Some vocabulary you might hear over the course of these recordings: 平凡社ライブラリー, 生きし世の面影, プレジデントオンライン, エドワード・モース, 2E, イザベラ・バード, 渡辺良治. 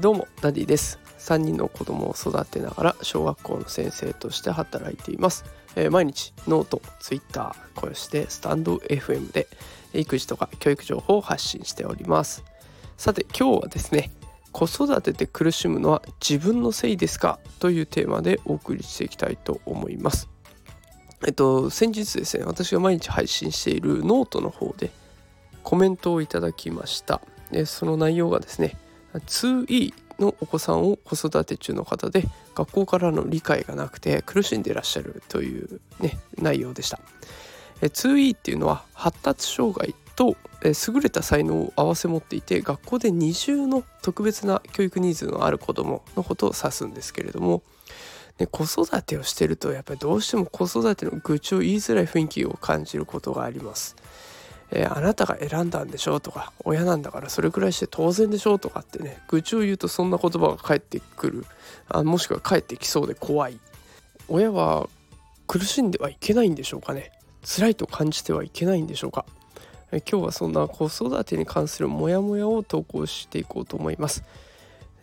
どうもダディです。3人の子供を育てながら小学校の先生として働いています。毎日ノート、ツイッター、こうしてスタンド FM で育児とか教育情報を発信しております。さて今日はですね、子育てで苦しむのは自分のせいですかというテーマでお送りしていきたいと思います。先日ですね、私が毎日配信しているノートの方でコメントをいただきました。でその内容がですね、 2E のお子さんを子育て中の方で学校からの理解がなくて苦しんでいらっしゃるという、内容でした。 2E っていうのは発達障害と優れた才能を併せ持っていて、学校で二重の特別な教育ニーズのある子どものことを指すんですけれども、子育てをしているとやっぱりどうしても子育ての愚痴を言いづらい雰囲気を感じることがあります。あなたが選んだんでしょとか、親なんだからそれくらいして当然でしょとかってね、愚痴を言うとそんな言葉が返ってくる、もしくは返ってきそうで怖い。親は苦しんではいけないんでしょうかね。辛いと感じてはいけないんでしょうか。今日はそんな子育てに関するモヤモヤを投稿していこうと思います。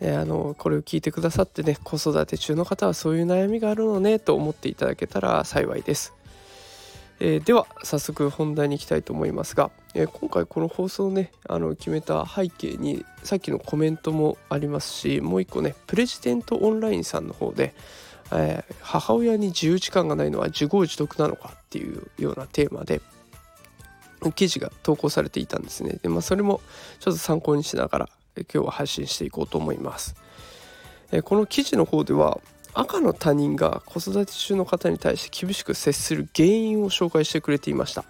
これを聞いてくださってね、子育て中の方はそういう悩みがあるのねと思っていただけたら幸いです。では早速本題に行きたいと思いますが、今回この放送を決めた背景にさっきのコメントもありますし、もう一個プレジデントオンラインさんの方で、母親に自由時間がないのは自業自得なのかっていうようなテーマで記事が投稿されていたんですね。で、それもちょっと参考にしながら今日は配信していこうと思います。この記事の方では赤の他人が子育て中の方に対して厳しく接する原因を紹介してくれていました。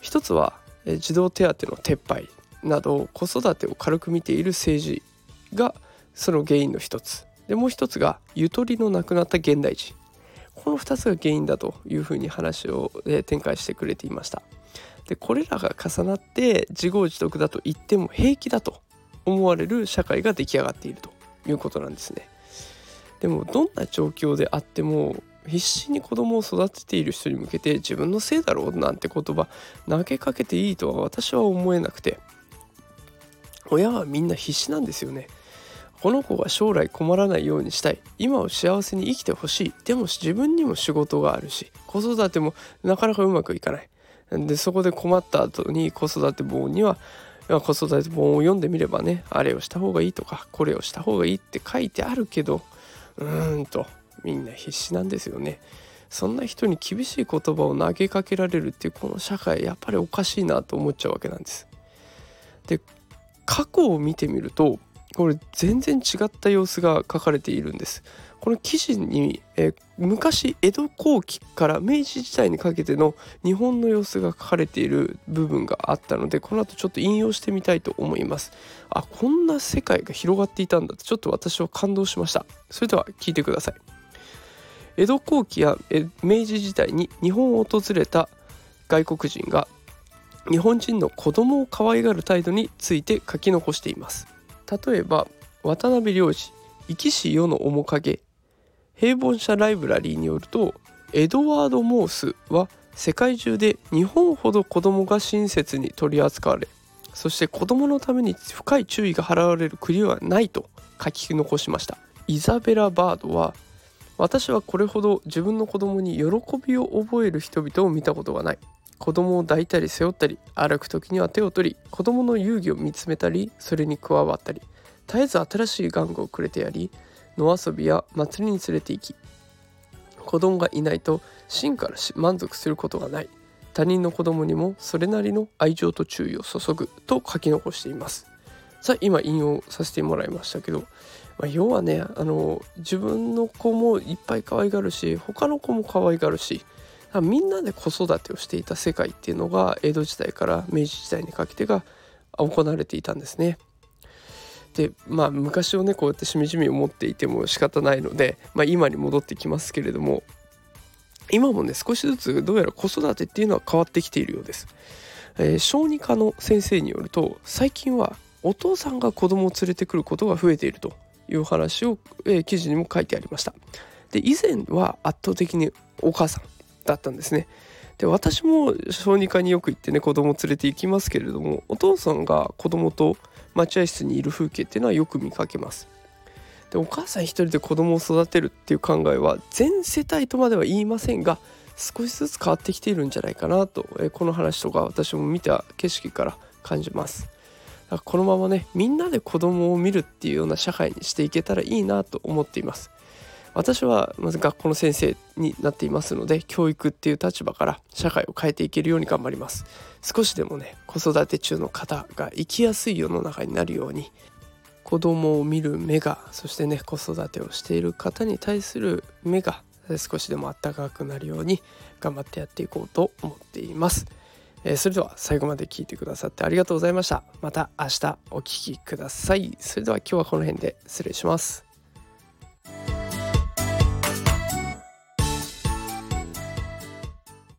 一つは児童手当の撤廃など子育てを軽く見ている政治がその原因の一つで、もう一つがゆとりのなくなった現代人、この2つが原因だというふうに話を展開してくれていました。でこれらが重なって自業自得だと言っても平気だと思われる社会が出来上がっているということなんですね。でもどんな状況であっても必死に子供を育てている人に向けて自分のせいだろうなんて言葉投げかけていいとは私は思えなくて、親はみんな必死なんですよね。この子が将来困らないようにしたい、今を幸せに生きてほしい、でも自分にも仕事があるし子育てもなかなかうまくいかない、でそこで困った後に子育て本には子育て本を読んでみればあれをした方がいいとかこれをした方がいいって書いてあるけど、みんな必死なんですよね。そんな人に厳しい言葉を投げかけられるっていうこの社会、やっぱりおかしいなと思っちゃうわけなんです。で過去を見てみるとこれ全然違った様子が書かれているんです。この記事に昔江戸後期から明治時代にかけての日本の様子が書かれている部分があったので、この後ちょっと引用してみたいと思います。こんな世界が広がっていたんだってちょっと私は感動しました。それでは聞いてください。江戸後期や明治時代に日本を訪れた外国人が日本人の子供を可愛がる態度について書き残しています。例えば渡辺良治、生きし世の面影、平凡社ライブラリーによるとエドワード・モースは世界中で日本ほど子どもが親切に取り扱われ、そして子どものために深い注意が払われる国はないと書き残しました。イザベラ・バードは私はこれほど自分の子どもに喜びを覚える人々を見たことがない。子供を抱いたり背負ったり、歩く時には手を取り、子供の遊戯を見つめたり、それに加わったり、絶えず新しい玩具をくれてやり、野遊びや祭りに連れて行き、子供がいないと真から満足することがない、他人の子供にもそれなりの愛情と注意を注ぐと書き残しています。さあ今引用させてもらいましたけど、要は自分の子もいっぱい可愛がるし他の子も可愛がるし、みんなで子育てをしていた世界っていうのが江戸時代から明治時代にかけてが行われていたんですね。で昔をこうやってしみじみ思っていても仕方ないので、今に戻ってきますけれども、今も少しずつどうやら子育てっていうのは変わってきているようです。小児科の先生によると最近はお父さんが子供を連れてくることが増えているという話を、記事にも書いてありました。で以前は圧倒的にお母さんだったんですね。で私も小児科によく行ってね、子供連れて行きますけれども、お父さんが子供と待合室にいる風景っていうのはよく見かけます。でお母さん一人で子供を育てるっていう考えは全世帯とまでは言いませんが、少しずつ変わってきているんじゃないかなと、この話とか私も見た景色から感じます。だからこのままね、みんなで子供を見るっていうような社会にしていけたらいいなと思っています。私はまず学校の先生になっていますので、教育っていう立場から社会を変えていけるように頑張ります。少しでもね、子育て中の方が生きやすい世の中になるように、子供を見る目が、そしてね、子育てをしている方に対する目が少しでもあったかくなるように頑張ってやっていこうと思っています。それでは最後まで聞いてくださってありがとうございました。また明日お聞きください。それでは今日はこの辺で失礼します。